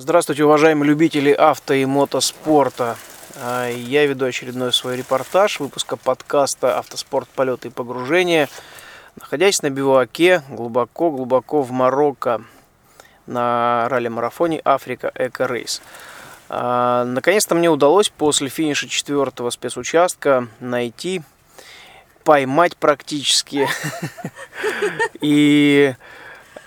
Здравствуйте, уважаемые любители авто и мотоспорта. Я веду очередной свой репортаж выпуска подкаста «Автоспорт, полеты и погружения», находясь на Бивуаке, глубоко в Марокко, на ралли-марафоне Africa Eco Race. Наконец-то мне удалось после финиша 4-го спецучастка найти, поймать практически и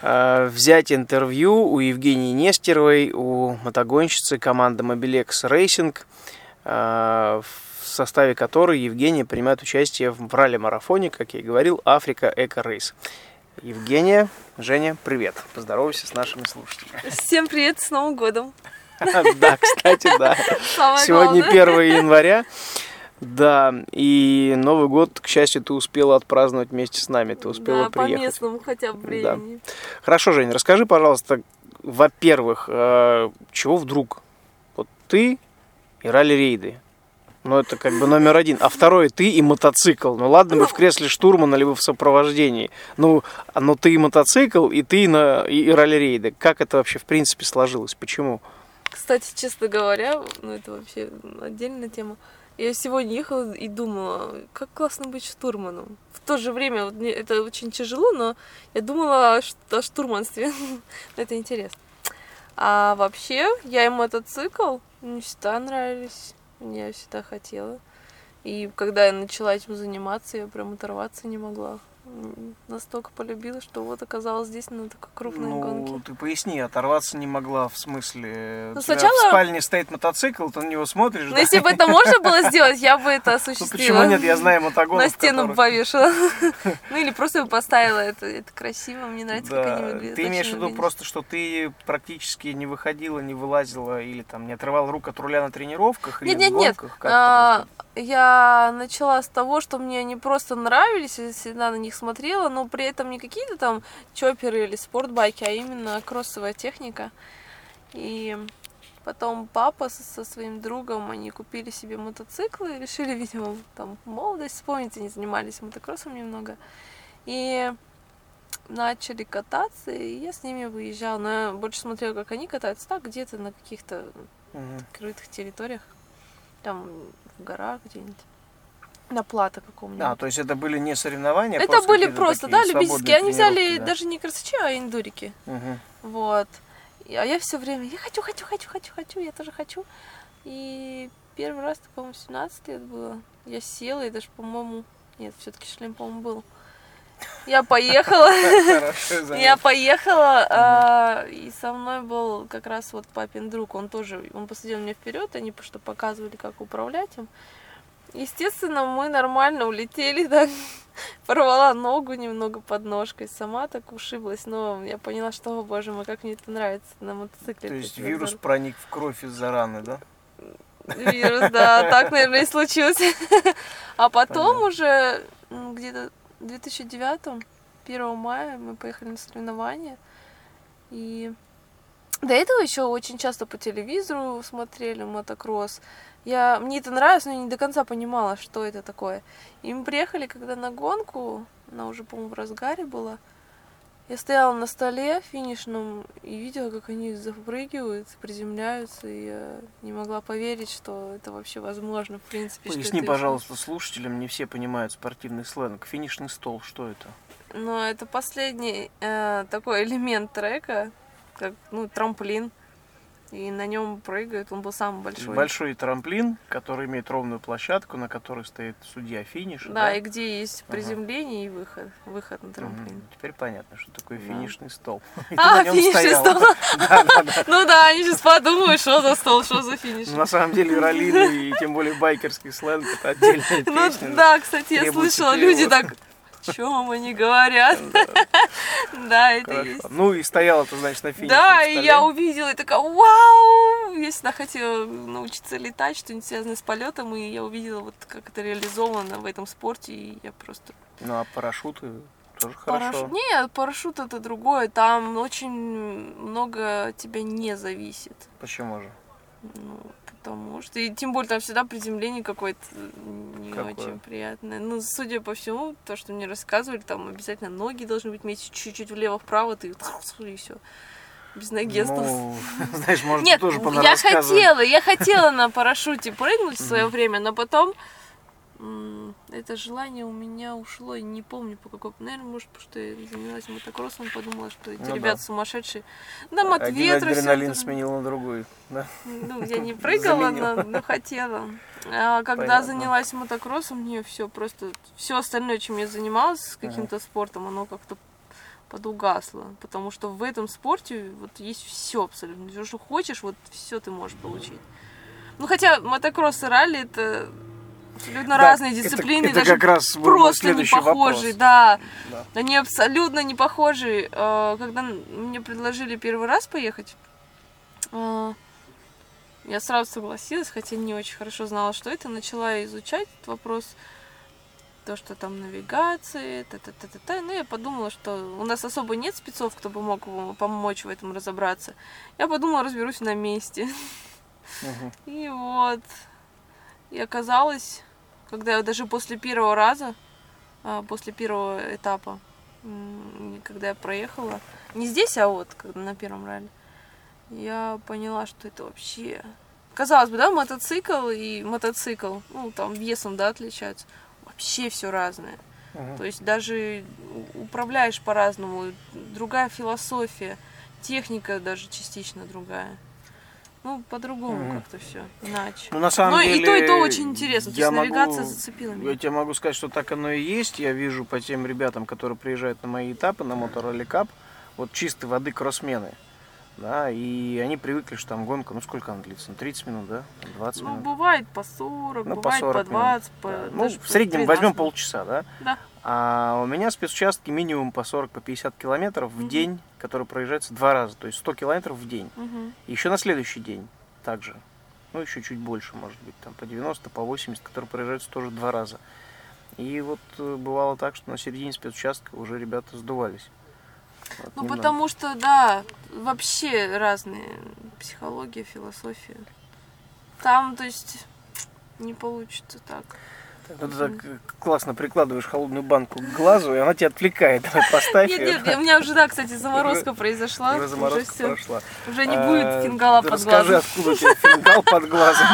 взять интервью у Евгении Нестеровой, у мотогонщицы команды MOBILEX RACING, в составе которой Евгения принимает участие в ралли-марафоне, как я и говорил, Africa Eco Race. Евгения, Женя, привет. Поздоровайся с нашими слушателями. Всем привет, с Новым годом. Да, кстати, да. Сегодня 1 января. Да, и Новый год, к счастью, ты успела отпраздновать вместе с нами. Ты успела приехать. Да, по местному хотя бы времени. Да. Хорошо, Жень, расскажи, пожалуйста, во-первых, чего вдруг? Вот ты и ралли-рейды. Ну, это как бы номер один. А второе, ты и мотоцикл. Ну, ладно, мы в кресле штурмана, либо в сопровождении. Ну, но ты и мотоцикл, и ты и ралли-рейды. Как это вообще, в принципе, сложилось? Почему? Кстати, честно говоря, ну, это вообще отдельная тема. Я сегодня ехала и думала, как классно быть штурманом. В то же время вот, мне это очень тяжело, но я думала о штурманстве. Это интересно. А вообще, я и мотоцикл мне всегда нравились. Я всегда хотела. И когда я начала этим заниматься, я прям оторваться не могла. Настолько полюбила, что вот оказалась здесь на такой крупной гонке. Ну, ты поясни, оторваться не могла, в смысле, ну, сначала... в спальне стоит мотоцикл, ты на него смотришь. Ну, да? Если бы это можно было сделать, я бы это осуществила. Ну, почему нет, я знаю мотогонщиков. На стену бы повешала. Ну, или просто бы поставила это красиво, мне нравится, как они выглядят. Ты имеешь в виду просто, что ты практически не выходила, не вылазила или там не отрывала рук от руля на тренировках или в гонках? Нет, я начала с того, что мне они просто нравились, я всегда на них смотрела, но при этом не какие-то там чопперы или спортбайки, а именно кроссовая техника. И потом папа со своим другом, они купили себе мотоциклы, решили, видимо, там молодость вспомнить, они занимались мотокроссом немного. И начали кататься, и я с ними выезжала. Но я больше смотрела, как они катаются, так где-то на каких-то открытых территориях. Там в горах где-нибудь, на плато каком-нибудь. А, то есть это были не соревнования? Это были просто, да, любительские. Они взяли даже не красачи, а эндурики. Угу. Вот. А я все время, я хочу, я тоже хочу. И первый раз, по-моему, 17 лет было. Я села и даже, по-моему, нет, все-таки шлем, по-моему, был. Я поехала, и со мной был как раз вот папин друг, он посадил меня вперед, они просто показывали, как управлять им. Естественно, мы нормально улетели, да, порвала ногу немного под ножкой, сама так ушиблась, но я поняла, что, о боже мой, как мне это нравится на мотоцикле. То есть вирус проник в кровь из-за раны, да? Вирус, да, так, наверное, и случилось. А потом уже где-то... В 2009, 1 мая, мы поехали на соревнования, и до этого еще очень часто по телевизору смотрели мотокросс. Мне это нравилось, но я не до конца понимала, что это такое. И мы приехали, когда на гонку, она уже, по-моему, в разгаре была, я стояла на столе финишном и видела, как они запрыгивают, приземляются, и я не могла поверить, что это вообще возможно, в принципе. Поясни, пожалуйста, слушателям, не все понимают спортивный сленг. Финишный стол, что это? Ну, это последний такой элемент трека, как, ну, трамплин, и на нем прыгают, он был самый большой. Большой трамплин, который имеет ровную площадку, на которой стоит судья финиша. Да, и где есть приземление и выход на трамплин. Теперь понятно, что такое финишный стол. А, финишный стол? Ну да, они сейчас подумают, что за стол, что за финиш. На самом деле ралли и тем более байкерский сленг — это отдельная песня. Ну да, кстати, я слышала, люди так... О чем они говорят? Да, это есть. Ну и стояла ты, значит, на финише. Да, и я увидела, и такая, вау! Я всегда хотела научиться летать, что-нибудь связанное с полетом, и я увидела, вот как это реализовано в этом спорте, и я просто... Ну а парашюты тоже хорошо? Нет, парашют — это другое, там очень много от тебя не зависит. Почему же? Ну, потому что, и тем более там всегда приземление какое-то не очень приятное. Ну, судя по всему, то, что мне рассказывали, там обязательно ноги должны быть вместе, чуть-чуть влево-вправо, ты и все. без ноги остался. Ну, знаешь, может, нет, тоже понарассказывать. Я хотела на парашюте прыгнуть в свое время, но потом это желание у меня ушло, и не помню по какой, наверное, может, потому что я занялась мотокроссом, подумала, что эти ребята сумасшедшие. Нам от ветра адреналин сменил на другой, да? Ну, я не прыгала, но хотела. А когда занялась мотокроссом, мне все остальное, чем я занималась, каким-то спортом, оно как-то подугасло, потому что в этом спорте вот есть все абсолютно, все, что хочешь, вот все ты можешь получить. Ну, хотя мотокросс и ралли — это абсолютно разные дисциплины, это даже как раз просто не похожие. Да. Они абсолютно не похожи. Когда мне предложили первый раз поехать, я сразу согласилась, хотя не очень хорошо знала, что это, начала изучать этот вопрос. То, что там навигации, ну, я подумала, что у нас особо нет спецов, кто бы мог помочь в этом разобраться. Я подумала, разберусь на месте. И вот. И оказалось, когда я даже после первого этапа, когда я проехала, не здесь, а вот на первом ралли, я поняла, что это вообще... Казалось бы, да, мотоцикл, ну, там весом, да, отличаются. Вообще все разное. То есть даже управляешь по-разному, другая философия, техника даже частично другая. Ну, по-другому как-то все, иначе. Ну, на самом деле, и то очень интересно. То есть навигация зацепила меня. Я тебе могу сказать, что так оно и есть. Я вижу по тем ребятам, которые приезжают на мои этапы, на Motorrally Cup, вот чистой воды кроссмены. Да, и они привыкли, что там гонка, ну сколько она длится? 30 минут, да? 20 минут? Ну, бывает по 40, ну, бывает по 20. По, да. Ну, в среднем возьмем полчаса, да? А у меня спецучастки минимум по 40, по 50 километров в день, которые проезжаются два раза, то есть 100 километров в день. Еще на следующий день также, ну еще чуть больше, может быть, там по 90, по 80, которые проезжаются тоже два раза. И вот бывало так, что на середине спецучастка уже ребята сдувались. Вот, ну, потому что, да, вообще разные психология, философия. Там, то есть, не получится так. Так классно прикладываешь холодную банку к глазу, и она тебя отвлекает. Давай поставь. Нет, у меня уже, кстати, заморозка произошла. Уже заморозка прошла. Уже не будет фингала под глазом. Расскажи, откуда у тебя фингал под глазом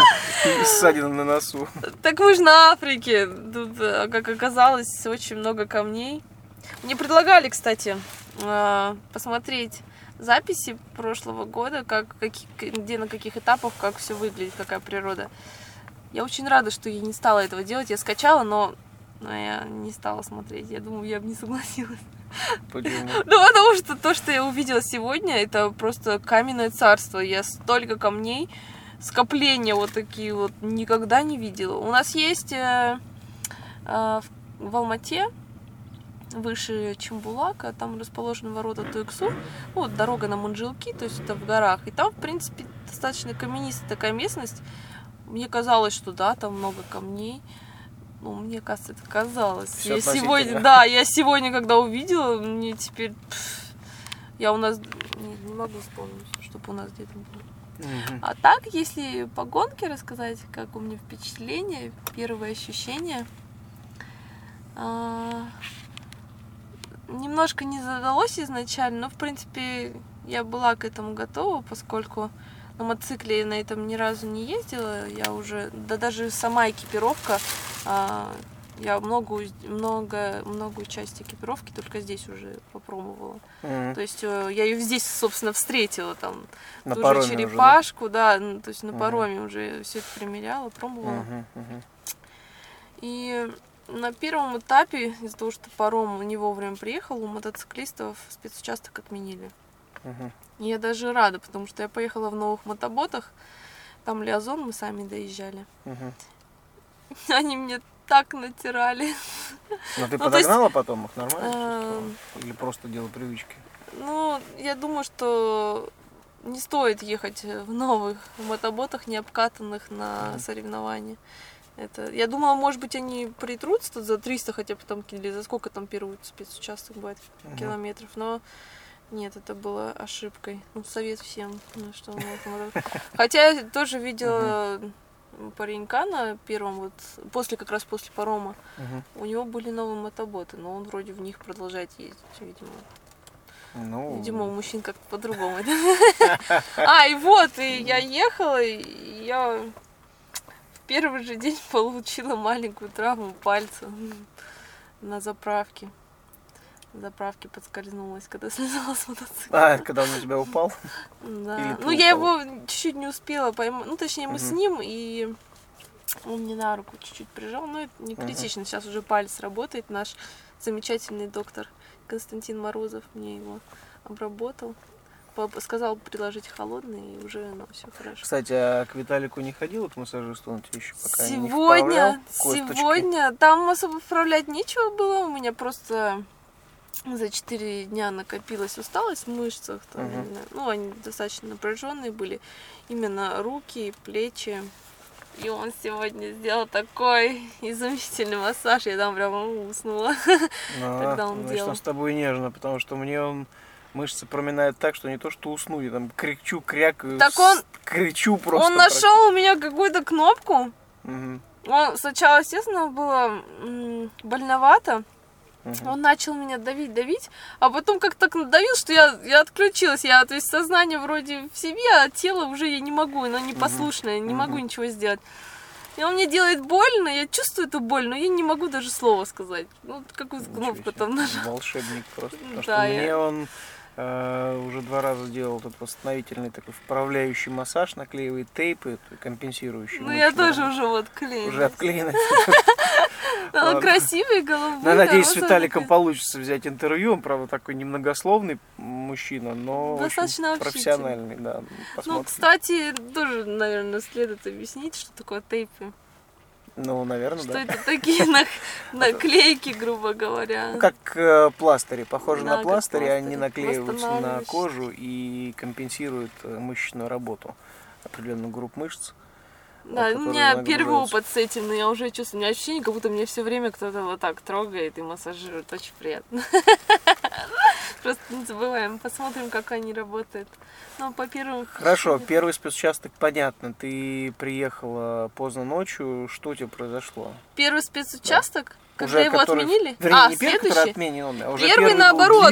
и ссадина на носу. Так мы же на Африке. Тут, как оказалось, очень много камней. Мне предлагали, кстати, посмотреть записи прошлого года, где на каких этапах, как все выглядит, какая природа. Я очень рада, что я не стала этого делать. Я скачала, но я не стала смотреть. Я думаю, я бы не согласилась. Почему? Ну, потому что то, что я увидела сегодня, это просто каменное царство. Я столько камней, скопления вот такие вот никогда не видела. У нас есть в Алмате, выше Чембулака, там расположены ворота Туюксу, вот дорога на Мунжилки, то есть это в горах, и там, в принципе, достаточно каменистая такая местность. Мне казалось, что да, там много камней, ну, мне кажется, это казалось. Я сегодня, когда увидела, мне теперь, не могу вспомнить, чтобы у нас где-то было. А так, если по гонке рассказать, как у меня впечатление, первое ощущение, немножко не задалось изначально, но, в принципе, я была к этому готова, поскольку на мотоцикле я на этом ни разу не ездила. Я уже, даже сама экипировка, я много часть экипировки только здесь уже попробовала. То есть я ее здесь, собственно, встретила, там, на ту же черепашку, уже, да, то есть на пароме уже все это примеряла, пробовала. И... На первом этапе, из-за того, что паром не вовремя приехал, у мотоциклистов спецучасток отменили. Я даже рада, потому что я поехала в новых мотоботах, там Лиазон, мы сами доезжали. Они мне так натирали. Но ты подогнала потом их нормально? Или просто дело привычки? Ну, я думаю, что не стоит ехать в новых мотоботах, не обкатанных на соревнования. Это, я думала, может быть, они притрутся за 300 хотя бы там, или за сколько там первый спецучасток бывает километров, но нет, это было ошибкой. Ну, совет всем, что хотя я тоже видела паренька на первом, после парома, у него были новые мотоботы, но он вроде в них продолжает ездить, видимо. Ну... Видимо, у мужчин как-то по-другому. И вот, и я ехала, и я в первый же день получила маленькую травму пальца на заправке. Заправки подскользнулась, когда слезала с мотоцикла. Когда он у тебя упал? Да. Ну, я его чуть-чуть не успела поймать. Ну, точнее, мы с ним, и он мне на руку чуть-чуть прижал. Но это не критично. Сейчас уже палец работает. Наш замечательный доктор Константин Морозов мне его обработал. Сказал приложить холодный, и уже нам все хорошо. Кстати, а к Виталику не ходила, к массажисту? Он тебе еще пока не вправлял косточки? Сегодня. Там особо вправлять нечего было. У меня просто... За 4 дня накопилась усталость в мышцах, там, ну, они достаточно напряженные были, именно руки, плечи. И он сегодня сделал такой изумительный массаж, я там прямо уснула, когда он делал. Он с тобой нежно, потому что мне он мышцы проминает так, что не то что усну, я там кричу, крякаю, кричу просто. Он нашел у меня какую-то кнопку, он сначала, естественно, было больновато. Он начал меня давить, а потом как так надавил, что я отключилась. То есть сознание вроде в себе, а тело уже я не могу, оно непослушное, не могу ничего сделать. И он мне делает больно, я чувствую эту боль, но я не могу даже слова сказать. Ну, какую-то кнопку там нажал. Волшебник просто. Потому что мне он уже 2 раза делал этот восстановительный такой вправляющий массаж, наклеивает тейпы, компенсирующие. Ну, я тоже уже вот клею. Уже отклеена. Он красивый, голубой. Надеюсь, с Виталиком получится взять интервью. Он, правда, такой немногословный мужчина, но достаточно профессиональный. Да, ну, кстати, тоже, наверное, следует объяснить, что такое тейпы. Ну, наверное, что да. Что это такие наклейки, грубо говоря. Как пластыри. Похоже на пластыри, они наклеиваются на кожу и компенсируют мышечную работу определенных групп мышц. Да, у меня первый опыт с этим, но я уже чувствую, у меня ощущение, как будто мне все время кто-то вот так трогает и массажирует, очень приятно. Просто не забываем, посмотрим, как они работают. Ну, по-первых... Хорошо, первый спецучасток, понятно, ты приехала поздно ночью, что у тебя произошло? Первый спецучасток? Когда его отменили? А, следующий? Первый, наоборот,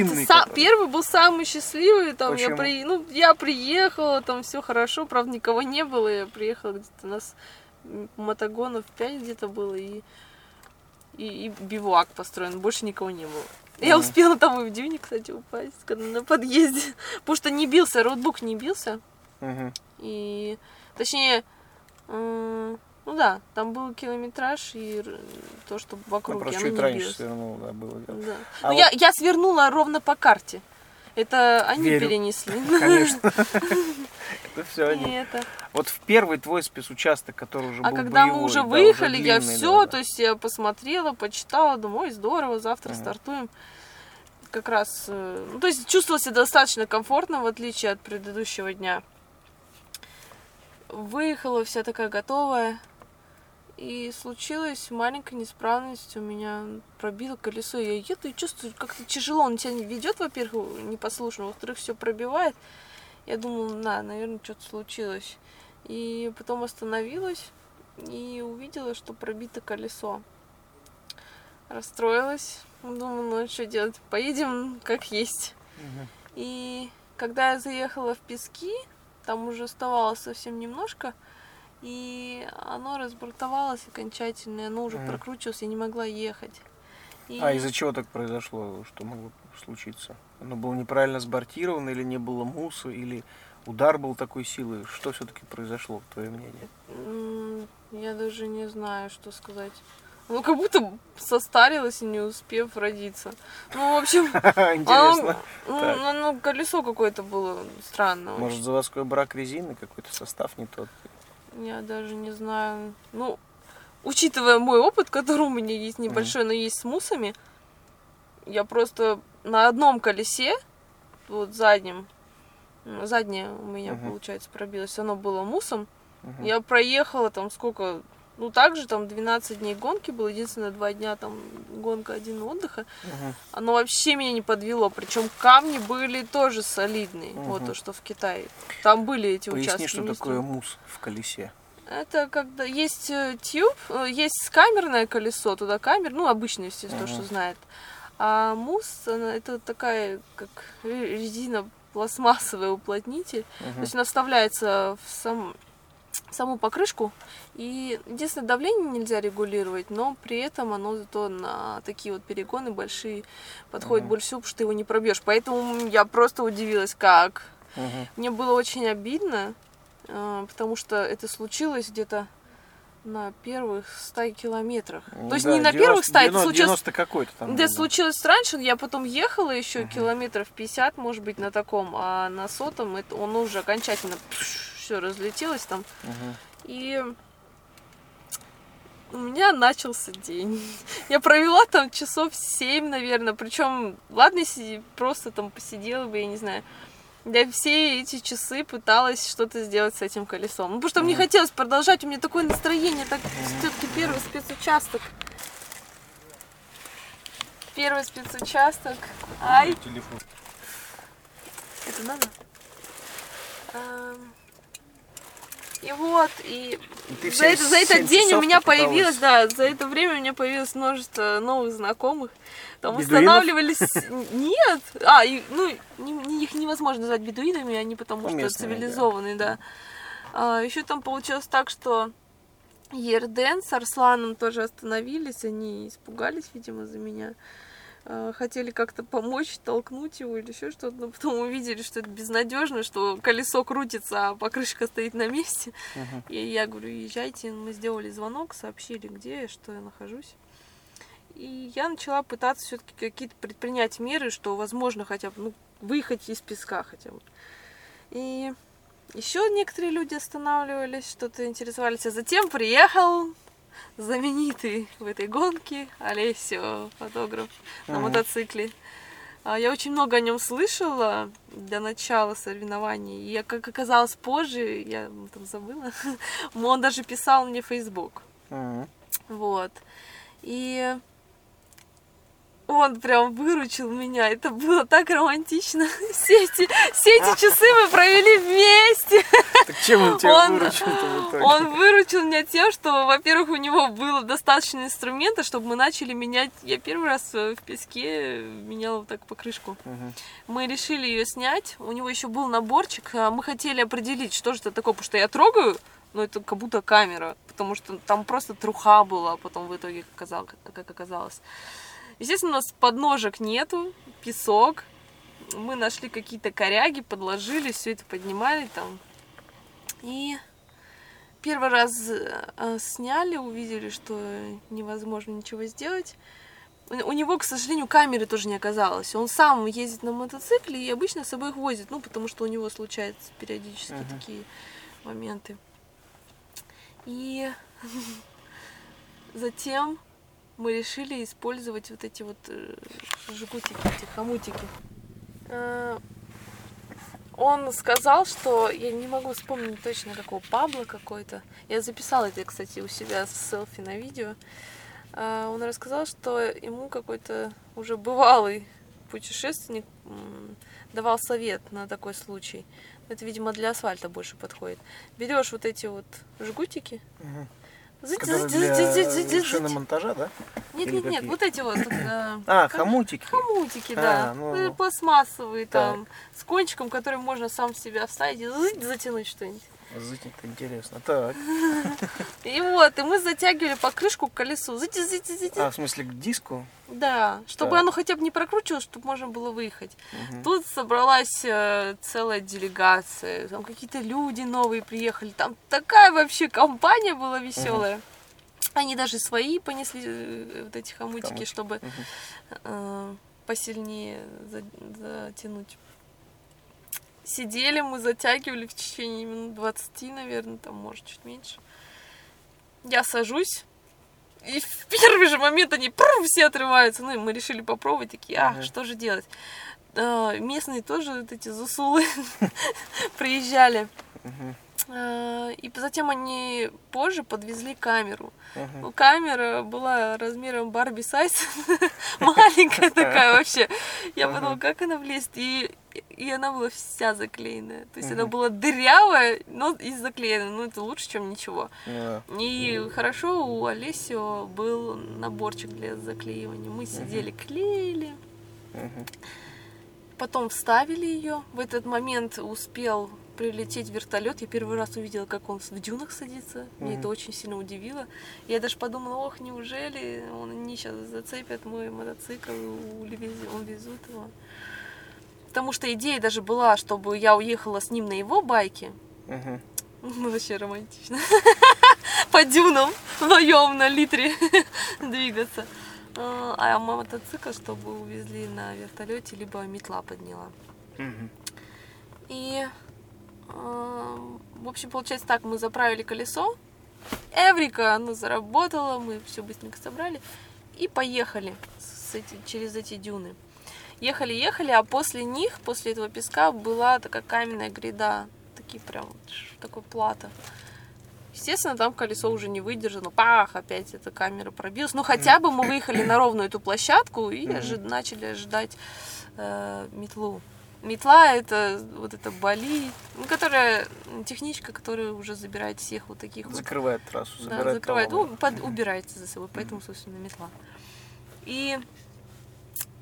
первый был самый счастливый, там я приехала, там все хорошо, правда, никого не было, я приехала где-то, у нас мотогонов 5 где-то было, и бивуак построен, больше никого не было. Я успела там и в дюне, кстати, упасть, когда на подъезде, потому что не бился, роутбук не бился, и, точнее, ну да, там был километраж и то, что вокруг, я не билась. Свернула, да, было. Да. А вот... я свернула ровно по карте. Это они перенесли. Конечно. Это все они. Вот в первый твой спецучасток, который уже был боевой. А когда мы уже выехали, я все, то есть я посмотрела, почитала, думаю, ой, здорово, завтра стартуем. Как раз, ну, то есть чувствовала себя достаточно комфортно, в отличие от предыдущего дня. Выехала вся такая готовая. И случилась маленькая неисправность, у меня пробило колесо, я еду и чувствую, как-то тяжело, он тебя не ведет, во-первых, непослушно, во-вторых, все пробивает. Я думала, наверное, что-то случилось. И потом остановилась и увидела, что пробито колесо. Расстроилась, думала, что делать, поедем как есть. И когда я заехала в пески, там уже оставалось совсем немножко, и оно разбортовалось окончательно, оно уже прокручивалось, я не могла ехать. И... А из-за чего так произошло, что могло случиться? Оно было неправильно сбортировано, или не было мусса, или удар был такой силы? Что все-таки произошло, по твоему мнению? Я даже не знаю, что сказать. Ну, как будто состарилась, не успев родиться. Ну, в общем, интересно. Ну, колесо какое-то было странное. Может, заводской брак резины, какой-то состав не тот? Я даже не знаю. Ну, учитывая мой опыт, который у меня есть небольшой, но есть с муссами, я просто на одном колесе, вот заднем, заднее у меня, получается, пробилось, оно было муссом. Я проехала там сколько, ну, также там 12 дней гонки было, единственное, 2 дня там гонка, 1 отдыха. Оно вообще меня не подвело, причем камни были тоже солидные, вот то, что в Китае. Там были эти участки. Поясни, что такое мусс в колесе. Это когда есть тюб, есть камерное колесо, туда камер, ну, обычное, естественно, то, что знает. А мусс, она, это такая, как резина, пластмассовый уплотнитель. То есть она вставляется в саму покрышку. И единственное, давление нельзя регулировать, но при этом оно зато на такие вот перегоны большие подходит больше всего, потому что ты его не пробьешь. Поэтому я просто удивилась, как. Мне было очень обидно, потому что это случилось где-то на первых 100 километрах. Ну, то есть да, не на 90, первых 100, это случилось... какой-то там. Да, случилось раньше, я потом ехала еще километров 50, может быть, на таком, а на сотом это он уже окончательно все разлетелось там. И у меня начался день. Я провела там часов 7, наверное, причем, ладно, если просто там посидела бы, я не знаю. Я все эти часы пыталась что-то сделать с этим колесом. Ну, потому что мне хотелось продолжать, у меня такое настроение, так все-таки первый спецучасток. Ай! Телефон. Это надо? И вот, и за этот день у меня появилось, да, за это время у меня появилось множество новых знакомых. Там устанавливались... Нет! Их невозможно назвать бедуинами, они потому что цивилизованные, да. Еще там получилось так, что Ерден с Арсланом тоже остановились, они испугались, видимо, за меня. Хотели как-то помочь, толкнуть его или еще что-то, но потом увидели, что это безнадежно, что колесо крутится, а покрышка стоит на месте. И я говорю, езжайте. Мы сделали звонок, сообщили, где я, что я нахожусь. И я начала пытаться все-таки какие-то предпринять меры, что возможно хотя бы выехать из песка хотя бы. И еще некоторые люди останавливались, что-то интересовались. А затем приехал... знаменитый в этой гонке Олезио, фотограф на мотоцикле. Я очень много о нем слышала до начала соревнований. И, как оказалось позже, я там забыла, но он даже писал мне в Facebook. Вот. И он прям выручил меня. Это было так романтично. Все эти часы мы провели вместе. Так чем он тебя выручил-то в итоге? Он выручил меня тем, что, во-первых, у него было достаточно инструмента, чтобы мы начали менять. Я первый раз в песке меняла вот так покрышку. Мы решили ее снять. У него еще был наборчик. Мы хотели определить, что же это такое, потому что я трогаю, но это как будто камера, потому что там просто труха была, потом в итоге как оказалось. Естественно, у нас подножек нету, песок. Мы нашли какие-то коряги, подложили, все это поднимали там. И первый раз сняли, увидели, что невозможно ничего сделать. У него, к сожалению, камеры тоже не оказалось. Он сам ездит на мотоцикле и обычно с собой их возит, потому что у него случаются периодически такие моменты. И затем... мы решили использовать вот эти вот жгутики, эти хомутики. Он сказал, что... я не могу вспомнить точно, какого Пабло какой-то. Я записала это, кстати, у себя с селфи на видео. Он рассказал, что ему какой-то уже бывалый путешественник давал совет на такой случай. Это, видимо, для асфальта больше подходит. Берешь вот эти вот жгутики... Для шиномонтажа, да? Нет, вот эти вот. Хомутики. Хомутики, да. Пластмассовые там, с кончиком, который можно сам в себя вставить и затянуть что-нибудь. Затянуть-то интересно. Так. И вот, и мы затягивали покрышку к колесу. В смысле, к диску? Да, чтобы оно хотя бы не прокручивалось, чтобы можно было выехать. Тут собралась целая делегация, там какие-то люди новые приехали, там такая вообще компания была веселая. Они даже свои понесли вот эти хомутики, чтобы посильнее затянуть. Сидели мы, затягивали в течение минут 20, наверное, там, может, чуть меньше. Я сажусь, и в первый же момент они все отрываются. И мы решили попробовать, такие, что же делать? Местные тоже, вот эти засулы, приезжали. И затем они позже подвезли камеру. Камера была размером Барби Сайз. Маленькая такая вообще. Я подумала, как она влезет. И и она была вся заклеенная. То есть она была дырявая, но и заклеенная. Ну, это лучше, чем ничего. И хорошо, у Олезио был наборчик для заклеивания. Мы сидели, клеили. Потом вставили ее. В этот момент успел прилететь вертолет. Я первый раз увидела, как он в дюнах садится. Мне это очень сильно удивило. Я даже подумала, ох, неужели они сейчас зацепят мой мотоцикл, увезут его. Потому что идея даже была, чтобы я уехала с ним на его байке. Ну, вообще романтично. По дюнам вдвоем на литре двигаться. А мотоцикл, чтобы увезли на вертолете, либо метла подняла. И, в общем, получается так, мы заправили колесо, Эврика, оно заработало, мы все быстренько собрали и поехали через эти дюны. Ехали, а после них, после этого песка, была такая каменная гряда, такие прям, такой плата. Естественно, там колесо уже не выдержано. Пах! Опять эта камера пробилась. Но хотя бы мы выехали на ровную эту площадку и начали ждать метлу. Метла — это вот эта боли, ну, которая техничка, которая уже забирает всех вот таких закрывает вот. Трассу, забирает. Да, закрывает, убирается за собой, поэтому, собственно, метла. И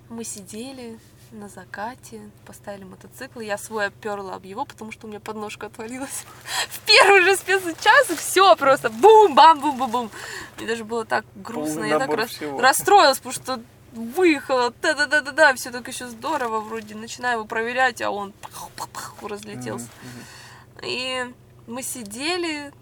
мы сидели на закате, поставили мотоцикл, я свой оперла об его, потому что у меня подножка отвалилась в первый же спецучасток, все просто бум-бам-бум-бум-бум. Мне даже было так грустно, я так расстроилась, потому что выехала, да-да-да-да, все так еще здорово вроде, начинаю его проверять, а он разлетелся. И мы сидели,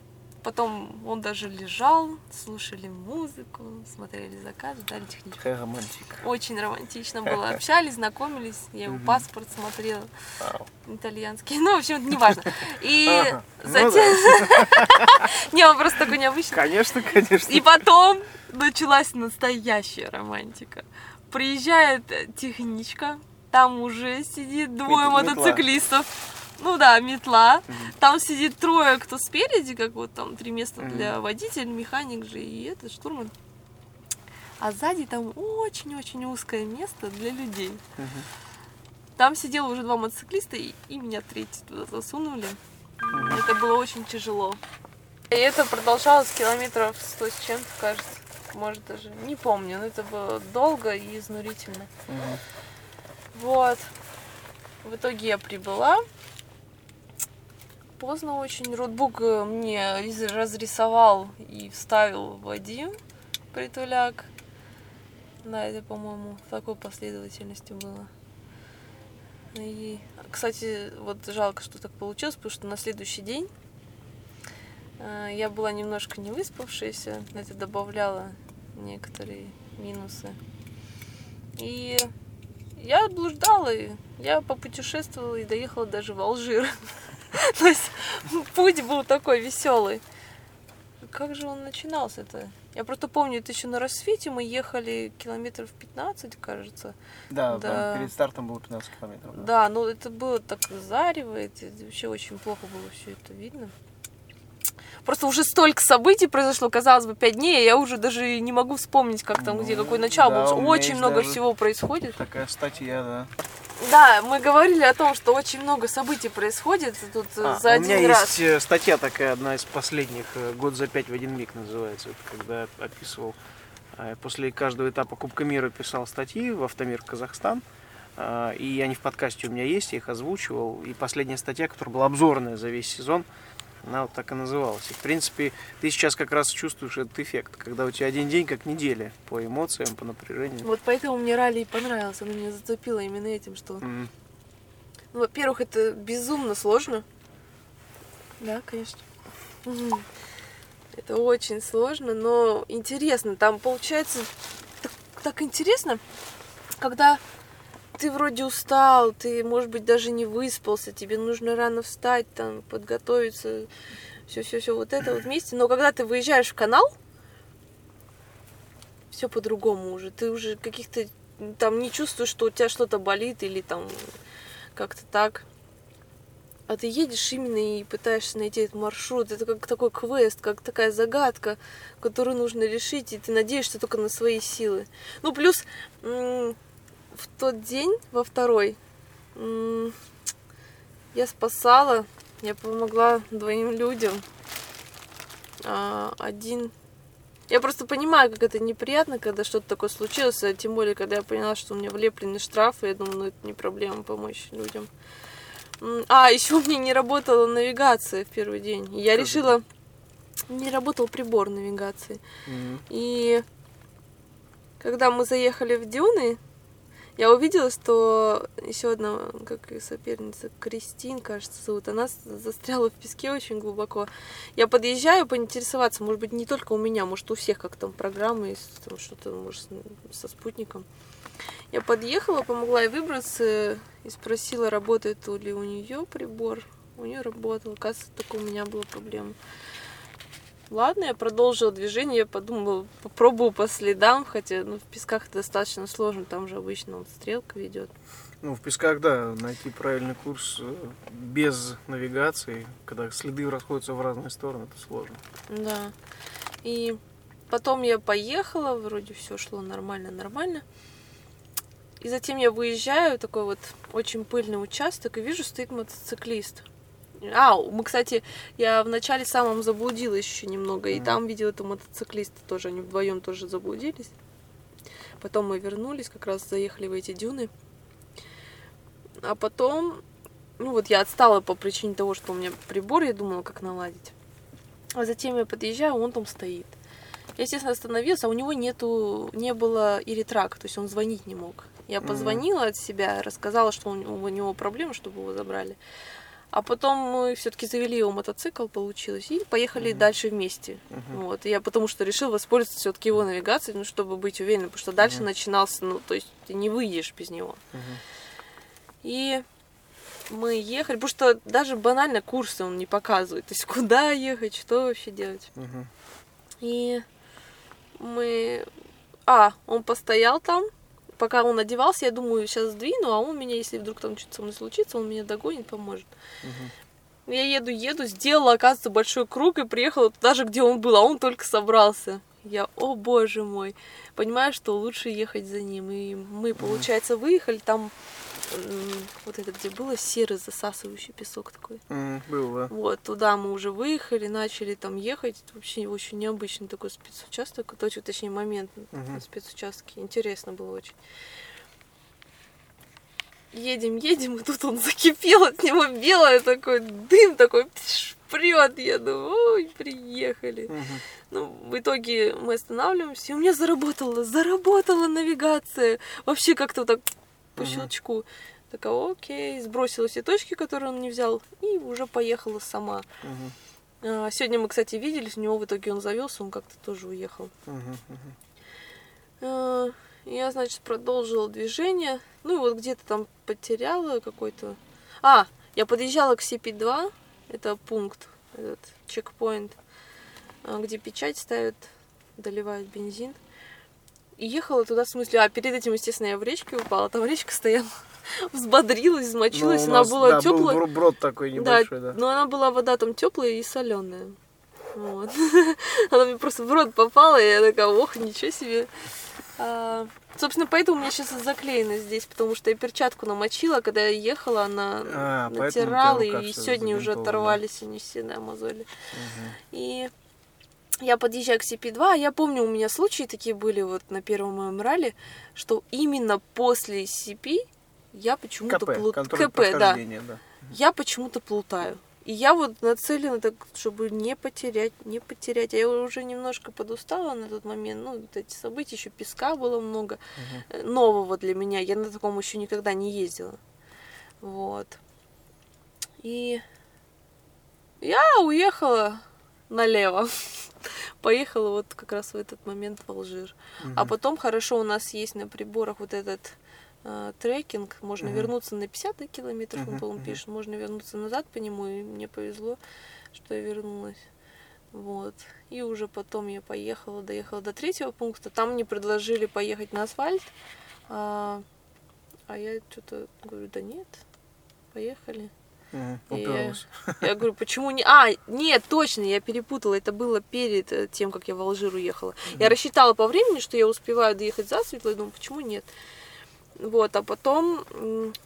потом он даже лежал, слушали музыку, смотрели закат, ждали техничку. Какая романтика. Очень романтично было. Общались, знакомились, я его паспорт смотрела, итальянский. Ну, в общем, это не важно. И затем... Не, он просто такой необычный. Конечно, конечно. И потом началась настоящая романтика. Приезжает техничка, там уже сидит двое мотоциклистов. Ну да, метла. Там сидит трое, кто спереди, как вот там три места для водителя, механик же и этот штурман. А сзади там очень-очень узкое место для людей. Там сидело уже два мотоциклиста, и меня третий туда засунули. Это было очень тяжело. И это продолжалось километров 100 с чем-то, кажется. Может даже, не помню, но это было долго и изнурительно. Вот. В итоге я прибыла. Поздно очень. Роутбук мне разрисовал и вставил Вадим Pritуляк. Да, это, по-моему, в такой последовательности было. И, кстати, вот жалко, что так получилось, потому что на следующий день я была немножко не выспавшаяся. Это добавляло некоторые минусы. И я блуждала, и я попутешествовала и доехала даже в Алжир. То есть путь был такой веселый. Как же он начинался-то? Я просто помню, это еще на рассвете мы ехали километров 15, кажется. Да, да. Перед стартом было 15 километров. Да, но это было так зарево, это вообще очень плохо было все это видно. Просто уже столько событий произошло, казалось бы, 5 дней, я уже даже не могу вспомнить, как там, где, какое начало было. Очень много всего происходит. Такая статья, да. Да, мы говорили о том, что очень много событий происходит тут за один раз. У меня есть статья такая, одна из последних, «Год за 5 в один миг» называется. Это когда я описывал, после каждого этапа Кубка мира писал статьи в «Автомир Казахстан». И они в подкасте у меня есть, я их озвучивал. И последняя статья, которая была обзорная за весь сезон, она вот так и называлась. И, в принципе, ты сейчас как раз чувствуешь этот эффект, когда у тебя один день как неделя по эмоциям, по напряжению. Вот поэтому мне ралли и понравилось, оно меня зацепило именно этим, что... Ну, во-первых, это безумно сложно. Да, конечно. Это очень сложно, но интересно. Там получается так интересно, когда... Ты вроде устал, ты, может быть, даже не выспался, тебе нужно рано встать, там, подготовиться, все-все-все вот это вот вместе. Но когда ты выезжаешь в канал, все по-другому уже. Ты уже каких-то там не чувствуешь, что у тебя что-то болит или там как-то так. А ты едешь именно и пытаешься найти этот маршрут. Это как такой квест, как такая загадка, которую нужно решить, и ты надеешься только на свои силы. Ну, плюс... В тот день, во второй, Я спасала, я помогла двоим людям. Один... Я просто понимаю, как это неприятно, когда что-то такое случилось, а тем более, когда я поняла, что у меня влеплены штрафы, я думаю, ну это не проблема помочь людям. А, еще у меня не работала навигация в первый день. Я решила... Не работал прибор навигации. И когда мы заехали в дюны, я увидела, что еще одна, как и соперница, Кристин, кажется, зовут, она застряла в песке очень глубоко. Я подъезжаю поинтересоваться, может быть, не только у меня, может, у всех, как там программы, что-то, может, со спутником. Я подъехала, помогла ей выбраться и спросила, работает ли у нее прибор. У нее работал, оказывается, только у меня была проблема. Ладно, я продолжила движение, я подумала, попробую по следам, хотя ну, в песках это достаточно сложно, там же обычно вот стрелка ведет. Ну, в песках, да, найти правильный курс без навигации, когда следы расходятся в разные стороны, это сложно. Да, и потом я поехала, вроде все шло нормально. И затем я выезжаю, такой вот очень пыльный участок, и вижу, стоит мотоциклист. Мы, кстати, я в начале самом заблудилась еще немного, и там видела этого мотоциклиста тоже, они вдвоем тоже заблудились. Потом мы вернулись, как раз заехали в эти дюны. А потом, ну вот я отстала по причине того, что у меня прибор, я думала, как наладить. А затем я подъезжаю, он там стоит. Я, естественно, остановилась, а у него не было иритрака, то есть он звонить не мог. Я позвонила от себя, рассказала, что у него проблемы, чтобы его забрали. А потом мы все-таки завели его мотоцикл, получилось, и поехали дальше вместе. Вот. Я потому что решил воспользоваться все-таки его навигацией, ну, чтобы быть уверенным, потому что дальше начинался, ну, то есть ты не выйдешь без него. И мы ехали, потому что даже банально курсы он не показывает, то есть куда ехать, что вообще делать. И мы... он постоял там. Пока он одевался, я думаю, сейчас сдвину, а он меня, если вдруг там что-то со мной случится, он меня догонит, поможет. Я еду, сделала, оказывается, большой круг и приехала туда же, где он был, а он только собрался. Я, о боже мой, понимаю, что лучше ехать за ним. И мы, получается, выехали, там вот это, где было серый засасывающий песок такой. Было. Вот, туда мы уже выехали, начали там ехать. Это вообще очень необычный такой спецучасток, точнее момент спецучастки. Интересно было очень. Едем, и тут он закипел, от него белое такой дым такой прет. Я думаю, ой, приехали. Ну, в итоге мы останавливаемся, и у меня заработала навигация. Вообще как-то так... по щелчку. Такая, окей, сбросила все точки, которые он не взял, и уже поехала сама. Сегодня мы, кстати, виделись, у него в итоге он завелся, он как-то тоже уехал. Я, значит, продолжила движение, ну и вот где-то там потеряла какой-то... я подъезжала к CP2, это пункт, этот чекпоинт, где печать ставят, доливают бензин. И ехала туда, в смысле, перед этим, естественно, я в речке упала, там речка стояла, взбодрилась, измочилась, она была теплая. Был брод такой небольшой, да. Но она была, вода там теплая и соленая. Вот. Она мне просто в рот попала, и я такая, ох, ничего себе. Собственно, поэтому у меня сейчас заклеено здесь, потому что я перчатку намочила, когда я ехала, она натирала, и сегодня уже оторвались они все, да, мозоли. И... Я подъезжаю к CP2, я помню, у меня случаи такие были вот на первом моем ралли, что именно после CP я почему-то плутаю. Я почему-то плутаю. И я вот нацелена так, чтобы не потерять. Я уже немножко подустала на тот момент, ну, вот эти события, еще песка было много, нового для меня. Я на таком еще никогда не ездила. Вот. И я уехала налево. Поехала вот как раз в этот момент в Алжир. А потом хорошо у нас есть на приборах вот этот трекинг. Можно вернуться на 50 километров, он, по-моему, пишет. Можно вернуться назад по нему, и мне повезло, что я вернулась. Вот. И уже потом я поехала, доехала до третьего пункта. Там мне предложили поехать на асфальт. А я что-то говорю, да нет, поехали. Я говорю, почему не... нет, точно, я перепутала. Это было перед тем, как я в Алжир уехала. Я рассчитала по времени, что я успеваю доехать засветло, и думаю, почему нет. Вот, а потом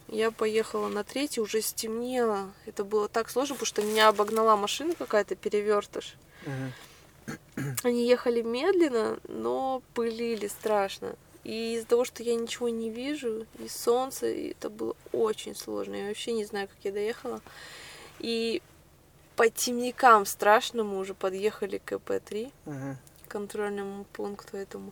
я поехала на третий, уже стемнело. Это было так сложно, потому что меня обогнала машина какая-то, перевертыш. Они ехали медленно, но пылили страшно. И из-за того, что я ничего не вижу, и солнце, и это было очень сложно. Я вообще не знаю, как я доехала. И по темникам страшно мы уже подъехали к КП-3, контрольному пункту этому.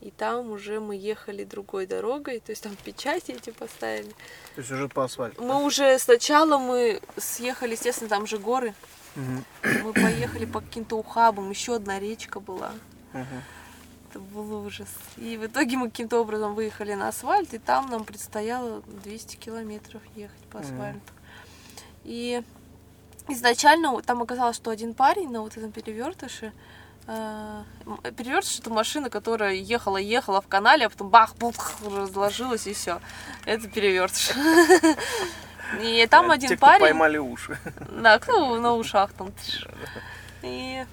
И там уже мы ехали другой дорогой, то есть там печати эти поставили. То есть уже по асфальту? Мы уже сначала мы съехали, естественно, там же горы. Мы поехали по каким-то ухабам, еще одна речка была. Это был ужас. И в итоге мы каким-то образом выехали на асфальт, и там нам предстояло 200 километров ехать по асфальту. И изначально там оказалось, что один парень на вот этом перевертыше. Перевертыш — это машина, которая ехала в канале, а потом бах-бух, разложилась, и все. Это перевертыш. И там один парень... поймали уши. Да, кто на ушах там. И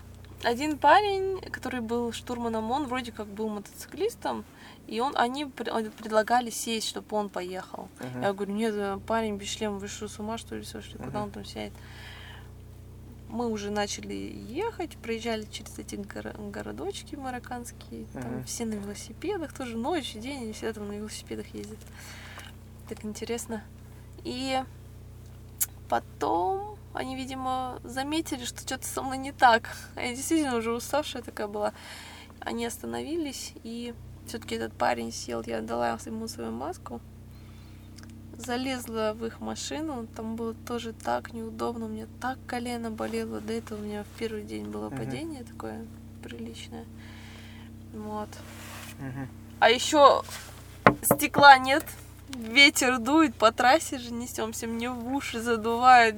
один парень, который был штурманом, он вроде как был мотоциклистом, и они предлагали сесть, чтобы он поехал. Я говорю: нет, парень без шлема, вы что, с ума что ли сошли? Куда он там сядет? Мы уже начали ехать, проезжали через эти городочки марокканские, там все на велосипедах, тоже ночь, день, они все там на велосипедах ездят. Так интересно. И потом они, видимо, заметили, что что-то со мной не так. Я действительно уже уставшая такая была. Они остановились, и все-таки этот парень сел, я отдала ему свою маску. Залезла в их машину, там было тоже так неудобно, у меня так колено болело, до этого у меня в первый день было падение такое приличное, вот. А еще стекла нет, ветер дует, по трассе же несемся, мне в уши задувает,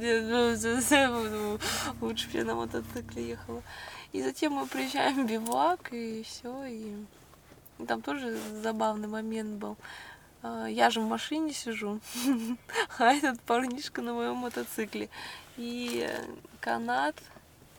лучше бы я на мотоцикле ехала. И затем мы приезжаем в Бивуак, и все, и там тоже забавный момент был. Я же в машине сижу, а этот парнишка на моем мотоцикле. И Канат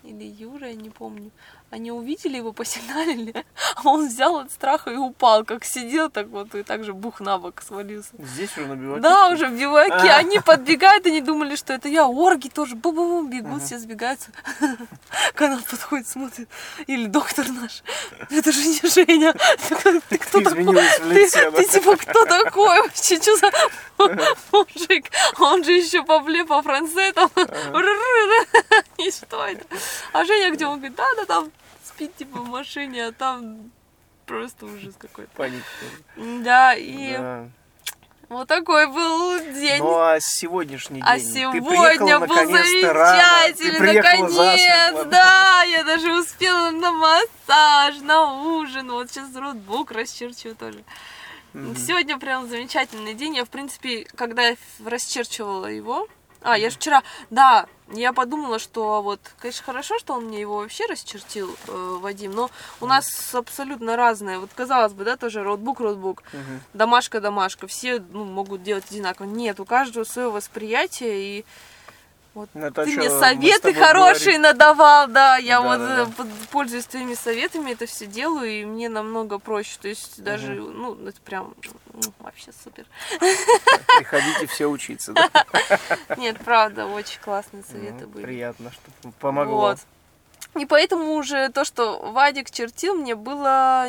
или Юра, я не помню, они увидели его, посигналили, а он взял от страха и упал, как сидел так вот, и так же бух на бок свалился. Здесь уже на Бивуаке? Да, уже в Бивуаке. Они подбегают, они думали, что это я. Орги тоже бу-бу-бу бегут, все сбегаются. Канат подходит, смотрит. Или доктор наш. Это же не Женя. Ты кто такой? Ты типа кто такой вообще? Что за мужик? Он же еще побле по-франце там. И что это? А Женя где? Он говорит: да-да, там спит типа в машине, а там просто ужас какой-то. Паника. Да, и да. Вот такой был день. Ну а сегодняшний день? А сегодня был замечательный, наконец, да, я даже успела на массаж, на ужин, вот сейчас ротбук расчерчу тоже. Сегодня прям замечательный день, я в принципе, когда я расчерчивала его, я же вчера, да, я подумала, что вот, конечно, хорошо, что он мне его вообще расчертил, Вадим, но у нас абсолютно разное, вот казалось бы, да, тоже роутбук, домашка, все могут делать одинаково. Нет, у каждого свое восприятие, и вот ты мне советы хорошие надавал, да, я вот пользуюсь твоими советами, это все делаю, и мне намного проще, то есть даже, ну, это прям... вообще супер. Приходите все учиться. Да? Нет, правда, очень классные советы были. Приятно, что помогло. Вот. И поэтому уже то, что Вадик чертил, мне было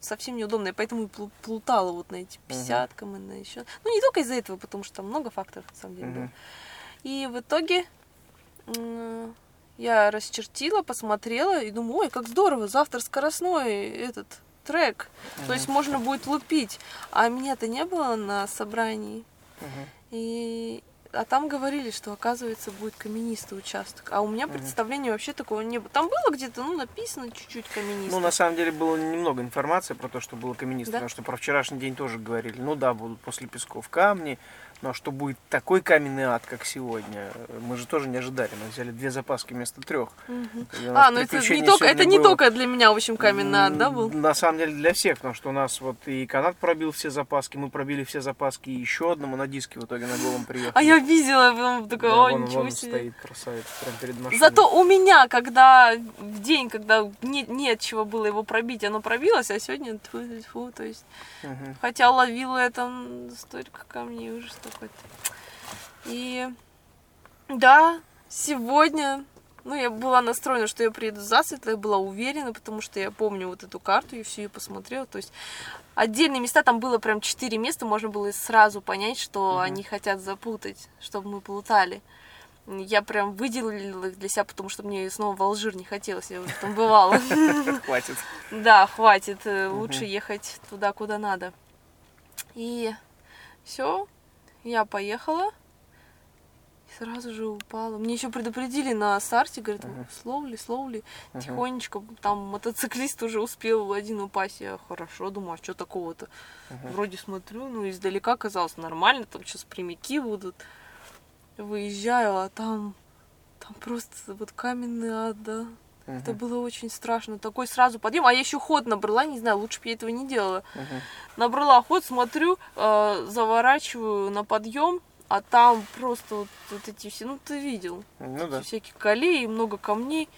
совсем неудобно. Я поэтому и плутала вот на эти 50-кам и на еще. Ну, не только из-за этого, потому что там много факторов, на самом деле, было. И в итоге я расчертила, посмотрела и думаю: ой, как здорово, завтра скоростной этот... трек, то есть можно будет лупить, а меня-то не было на собрании, а там говорили, что оказывается будет каменистый участок, а у меня представления вообще такого не было, там было где-то, написано чуть-чуть каменистый. Ну, на самом деле было немного информации про то, что было каменистый, да? Потому что про вчерашний день тоже говорили, будут после песков камни, Но что будет такой каменный ад, как сегодня, мы же тоже не ожидали. Мы взяли 2 запаски вместо 3. Ну это не только для меня, в общем, каменный ад, да, был? На самом деле для всех, потому что у нас вот и канат пробил все запаски, мы пробили все запаски, и еще одному на диске в итоге на голом приехали. А я видела, потом такая, да, ничего себе. Стоит красавец прямо перед машиной. Зато у меня, когда в день, когда нет чего было его пробить, оно пробилось, а сегодня тьфу-тьфу, то есть, хотя ловила я там столько камней, ужас какой-то. И да, сегодня, я была настроена, что я приеду засветло, я была уверена, потому что я помню вот эту карту и всю ее посмотрела, то есть отдельные места, там было прям 4 места, можно было сразу понять, что они хотят запутать, чтобы мы плутали. Я прям выделила их для себя, потому что мне снова в Алжир не хотелось, я уже там бывала. Хватит. Да, хватит, лучше ехать туда, куда надо. И все, я поехала и сразу же упала. Мне еще предупредили на старте, говорят, словли, тихонечко, там мотоциклист уже успел один упасть. Я хорошо думаю, а что такого-то? Вроде смотрю, издалека казалось нормально, там сейчас прямики будут. Выезжаю, а там просто вот каменный ад, да. Это было очень страшно. Такой сразу подъем. А я еще ход набрала, не знаю, лучше бы я этого не делала. Набрала ход, смотрю, заворачиваю на подъем, а там просто вот эти все, ты видел. Да. Всякие колеи, много камней.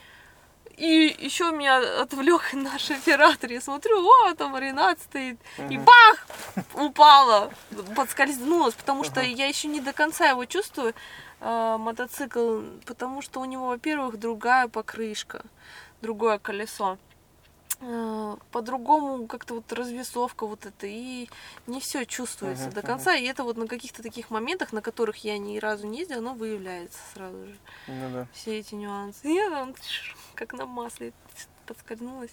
И еще меня отвлек наш оператор. Я смотрю, там Ренат стоит. И бах! Упала. Подскользнулась, потому что я еще не до конца его чувствую, мотоцикл. Потому что у него, во-первых, другая покрышка, другое колесо. По-другому как-то вот развесовка вот эта. И не все чувствуется до конца. И это вот на каких-то таких моментах, на которых я ни разу не ездила, оно выявляется сразу же. Все эти нюансы. И я там... как на масле подскользнулась.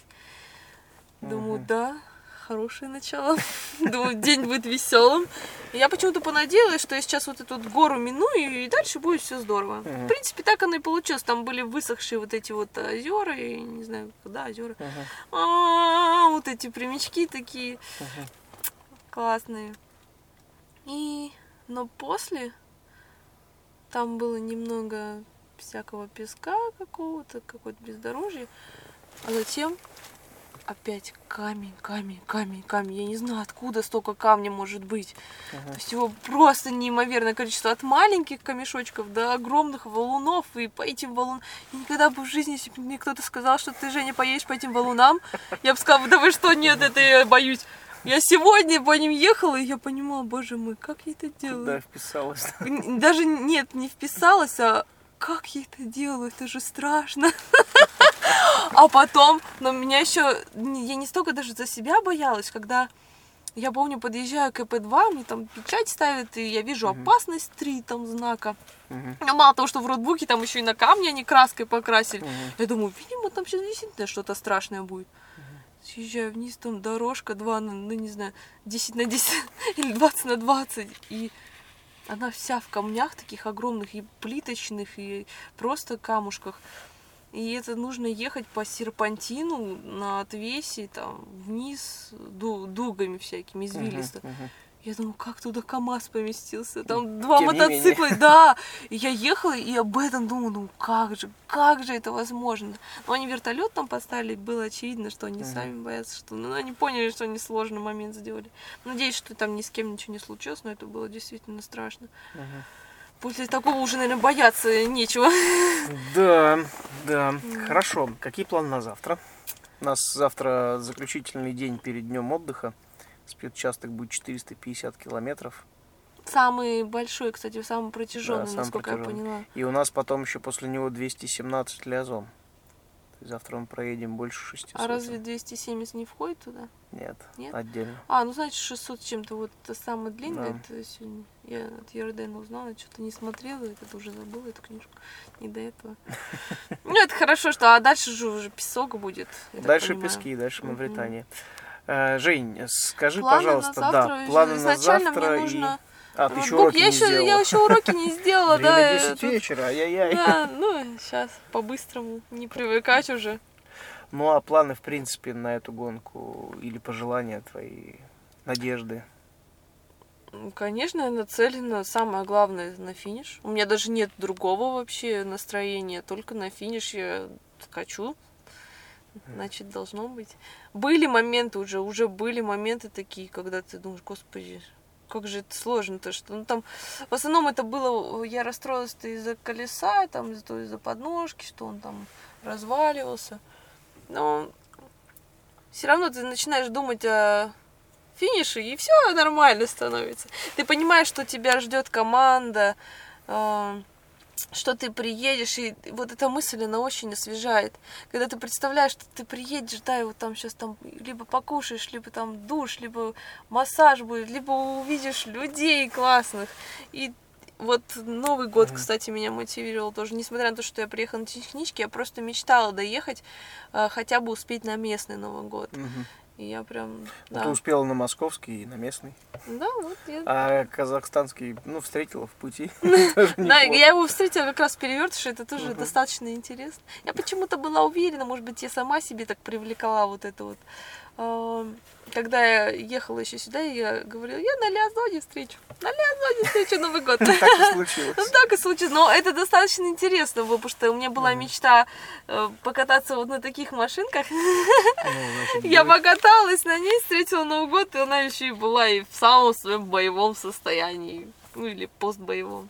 Думаю, да, хорошее начало. Думаю, день будет веселым. Я почему-то понадеялась, что я сейчас вот эту гору миную, и дальше будет все здорово. В принципе, так оно и получилось. Там были высохшие вот эти вот озера, и не знаю, куда озера. Вот эти прямички такие классные. Но после там было немного всякого песка какого-то, какое-то бездорожье. А затем опять камень. Я не знаю, откуда столько камня может быть. То есть его просто неимоверное количество. От маленьких камешочков до огромных валунов. И по этим валунам... Я никогда бы в жизни, если бы мне кто-то сказал, что ты, Женя, поедешь по этим валунам, я бы сказала, да вы что, нет, это я боюсь. Я сегодня по ним ехала, и я понимала, боже мой, как я это делаю. Да, вписалась. Даже нет, не вписалась, а как я это делаю, это же страшно. А потом, меня еще, я не столько даже за себя боялась, когда, я помню, подъезжаю к КП-2, мне там печать ставят, и я вижу опасность 3 там знака. Мало того, что в ротбуке там еще и на камне они краской покрасили. Я думаю, видимо, там сейчас действительно что-то страшное будет. Съезжаю вниз, там дорожка 2, не знаю, 10/10 или 20/20, и... Она вся в камнях таких огромных, и плиточных, и просто камушках. И это нужно ехать по серпантину на отвесе, там, вниз, дугами всякими, извилисто. Я думаю, как туда КамАЗ поместился? Там 2 мотоцикла, да! И я ехала, и об этом думала, как же это возможно? Но они вертолет там поставили, было очевидно, что они сами боятся, что... они поняли, что они сложный момент сделали. Надеюсь, что там ни с кем ничего не случилось, но это было действительно страшно. После такого уже, наверное, бояться нечего. Да. Хорошо. Какие планы на завтра? У нас завтра заключительный день перед днем отдыха. Спецучасток будет 450 километров. Самый большой, кстати, самый протяженный, насколько я поняла. И у нас потом еще после него 217 лиазон. Завтра мы проедем больше 600. А разве 270 не входит туда? Нет, отдельно. Значит, 600 чем-то. Вот это самое длинное. Да. Это сегодня. Я от Ердена узнала, что-то не смотрела, это уже забыла эту книжку. Не до этого. Это хорошо, что... А дальше же уже песок будет. Дальше пески, дальше Мавритания. Жень, скажи, пожалуйста, планы на завтра. Я еще уроки не сделала, да. 10 вечера, ай-яй-яй. Сейчас по-быстрому, не привыкать уже. А планы, в принципе, на эту гонку или пожелания твои, надежды? Конечно, я нацелена, самое главное, на финиш. У меня даже нет другого вообще настроения, только на финиш я хочу. Значит, должно быть. Были моменты уже были моменты такие, когда ты думаешь, господи, как же это сложно-то, что ну, там в основном это было, я расстроилась-то из-за колеса, там из-за подножки, что он там разваливался. Но все равно ты начинаешь думать о финише, и все нормально становится. Ты понимаешь, что тебя ждет команда, что ты приедешь, и вот эта мысль, она очень освежает. Когда ты представляешь, что ты приедешь, да, и вот там сейчас там либо покушаешь, либо там душ, либо массаж будет, либо увидишь людей классных. И вот Новый год, кстати, меня мотивировал тоже. Несмотря на то, что я приехала на техничке, я просто мечтала доехать, хотя бы успеть на местный Новый год. И я прям... Да. Ты успела на московский и на местный. Да, вот я... А казахстанский, встретила в пути. Да, я его встретила как раз перевертыши, это тоже достаточно интересно. Я почему-то была уверена, может быть, я сама себе так привлекала вот это вот. Когда я ехала еще сюда, я говорила, я на Лиазоне встречу Новый год. Так и случилось. Но это достаточно интересно было, потому что у меня была мечта покататься вот на таких машинках. Я покаталась на ней, встретила Новый год, и она еще и была и в самом своем боевом состоянии. Или постбоевом.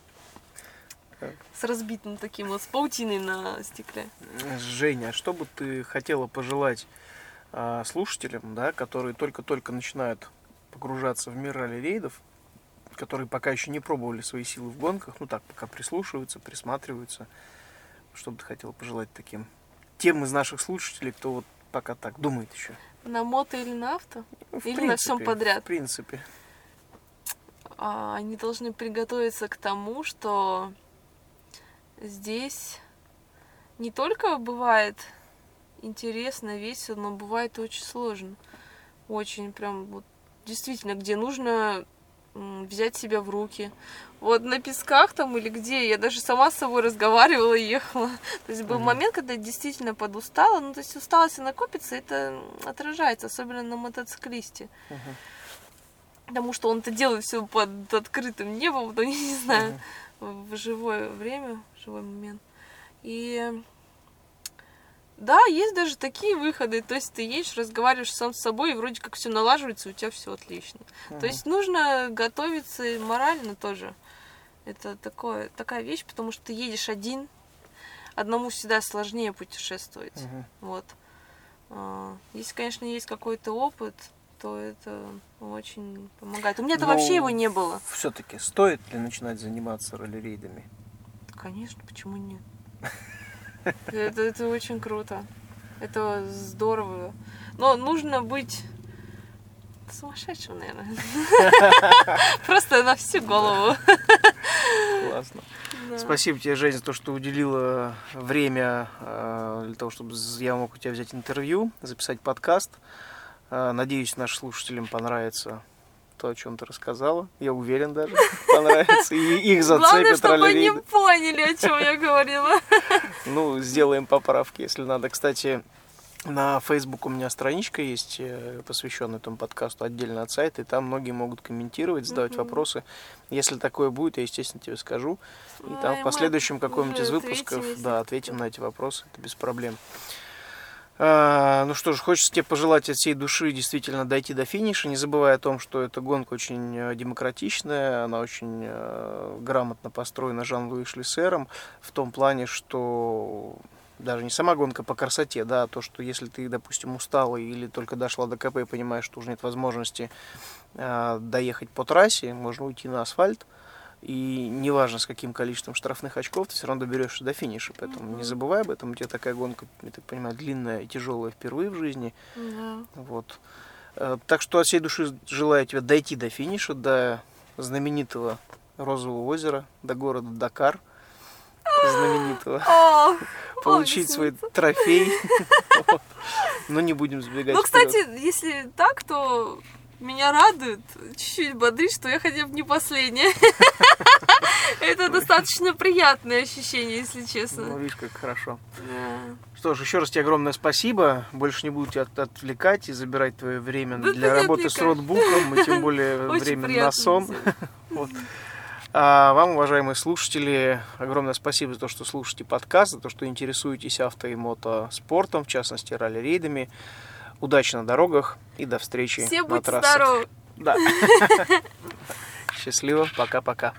С разбитым таким вот, с паутиной на стекле. Женя, а что бы ты хотела пожелать слушателям, да, которые только-только начинают погружаться в мир ралли-рейдов, которые пока еще не пробовали свои силы в гонках, пока прислушиваются, присматриваются. Что бы ты хотела пожелать таким? Тем из наших слушателей, кто вот пока так думает еще. На мото или на авто? Или на всем подряд? В принципе. Они должны приготовиться к тому, что здесь не только бывает интересно, весело, но бывает очень сложно. Очень прям вот действительно, где нужно взять себя в руки. Вот на песках там или где, я даже сама с собой разговаривала и ехала. То есть был момент, когда я действительно подустала. То есть усталость, она копится, это отражается, особенно на мотоциклисте. Потому что он это делает все под открытым небом, я не знаю, в живое время, в живой момент. И да, есть даже такие выходы, то есть ты едешь, разговариваешь сам с собой, и вроде как все налаживается, у тебя все отлично. То есть нужно готовиться и морально тоже. Это такая вещь, потому что ты едешь один, одному всегда сложнее путешествовать. Вот. Если, конечно, есть какой-то опыт, то это очень помогает. У меня-то вообще его не было. Все-таки стоит ли начинать заниматься ралли-рейдами? Конечно, почему нет? Это очень круто. Это здорово. Но нужно быть сумасшедшим, наверное. Просто на всю голову. Классно. Спасибо тебе, Женя, за то, что уделила время для того, чтобы я мог у тебя взять интервью, записать подкаст. Надеюсь, нашим слушателям понравится то, о чем ты рассказала. Я уверен даже, понравится. И их зацепит. Главное, чтобы они поняли, о чем я говорила. Сделаем поправки, если надо. Кстати, на Facebook у меня страничка есть, посвященная этому подкасту, отдельно от сайта, и там многие могут комментировать, задавать вопросы. Если такое будет, я, естественно, тебе скажу. И там в последующем каком-нибудь из выпусков ответим на эти вопросы. Это без проблем. Ну что ж, хочется тебе пожелать от всей души действительно дойти до финиша, не забывая о том, что эта гонка очень демократичная, она очень грамотно построена Жан Луи Шлисером, в том плане, что даже не сама гонка по красоте, да, а то, что если ты, допустим, устала или только дошла до КП и понимаешь, что уже нет возможности доехать по трассе, можно уйти на асфальт. И неважно, с каким количеством штрафных очков, ты все равно доберешься до финиша. Поэтому не забывай об этом. У тебя такая гонка, я так понимаю, длинная и тяжелая впервые в жизни. Вот. Так что от всей души желаю тебе дойти до финиша, до знаменитого Розового озера, до города Дакар, знаменитого. Получить свой трофей. Но не будем сбегать. Кстати, если так, то... Меня радует, чуть-чуть бодрит, что я хотя бы не последняя. Это достаточно приятное ощущение, если честно. Ну, видишь, как хорошо. Да. Что ж, еще раз тебе огромное спасибо. Больше не буду тебя отвлекать и забирать твое время для работы с роутбуком, и тем более время на сон. А вам, уважаемые слушатели, огромное спасибо за то, что слушаете подкаст, за то, что интересуетесь авто и мотоспортом, в частности, ралли-рейдами. Удачи на дорогах и до встречи на трассах. Все будьте здоровы! Да. Счастливо, пока-пока.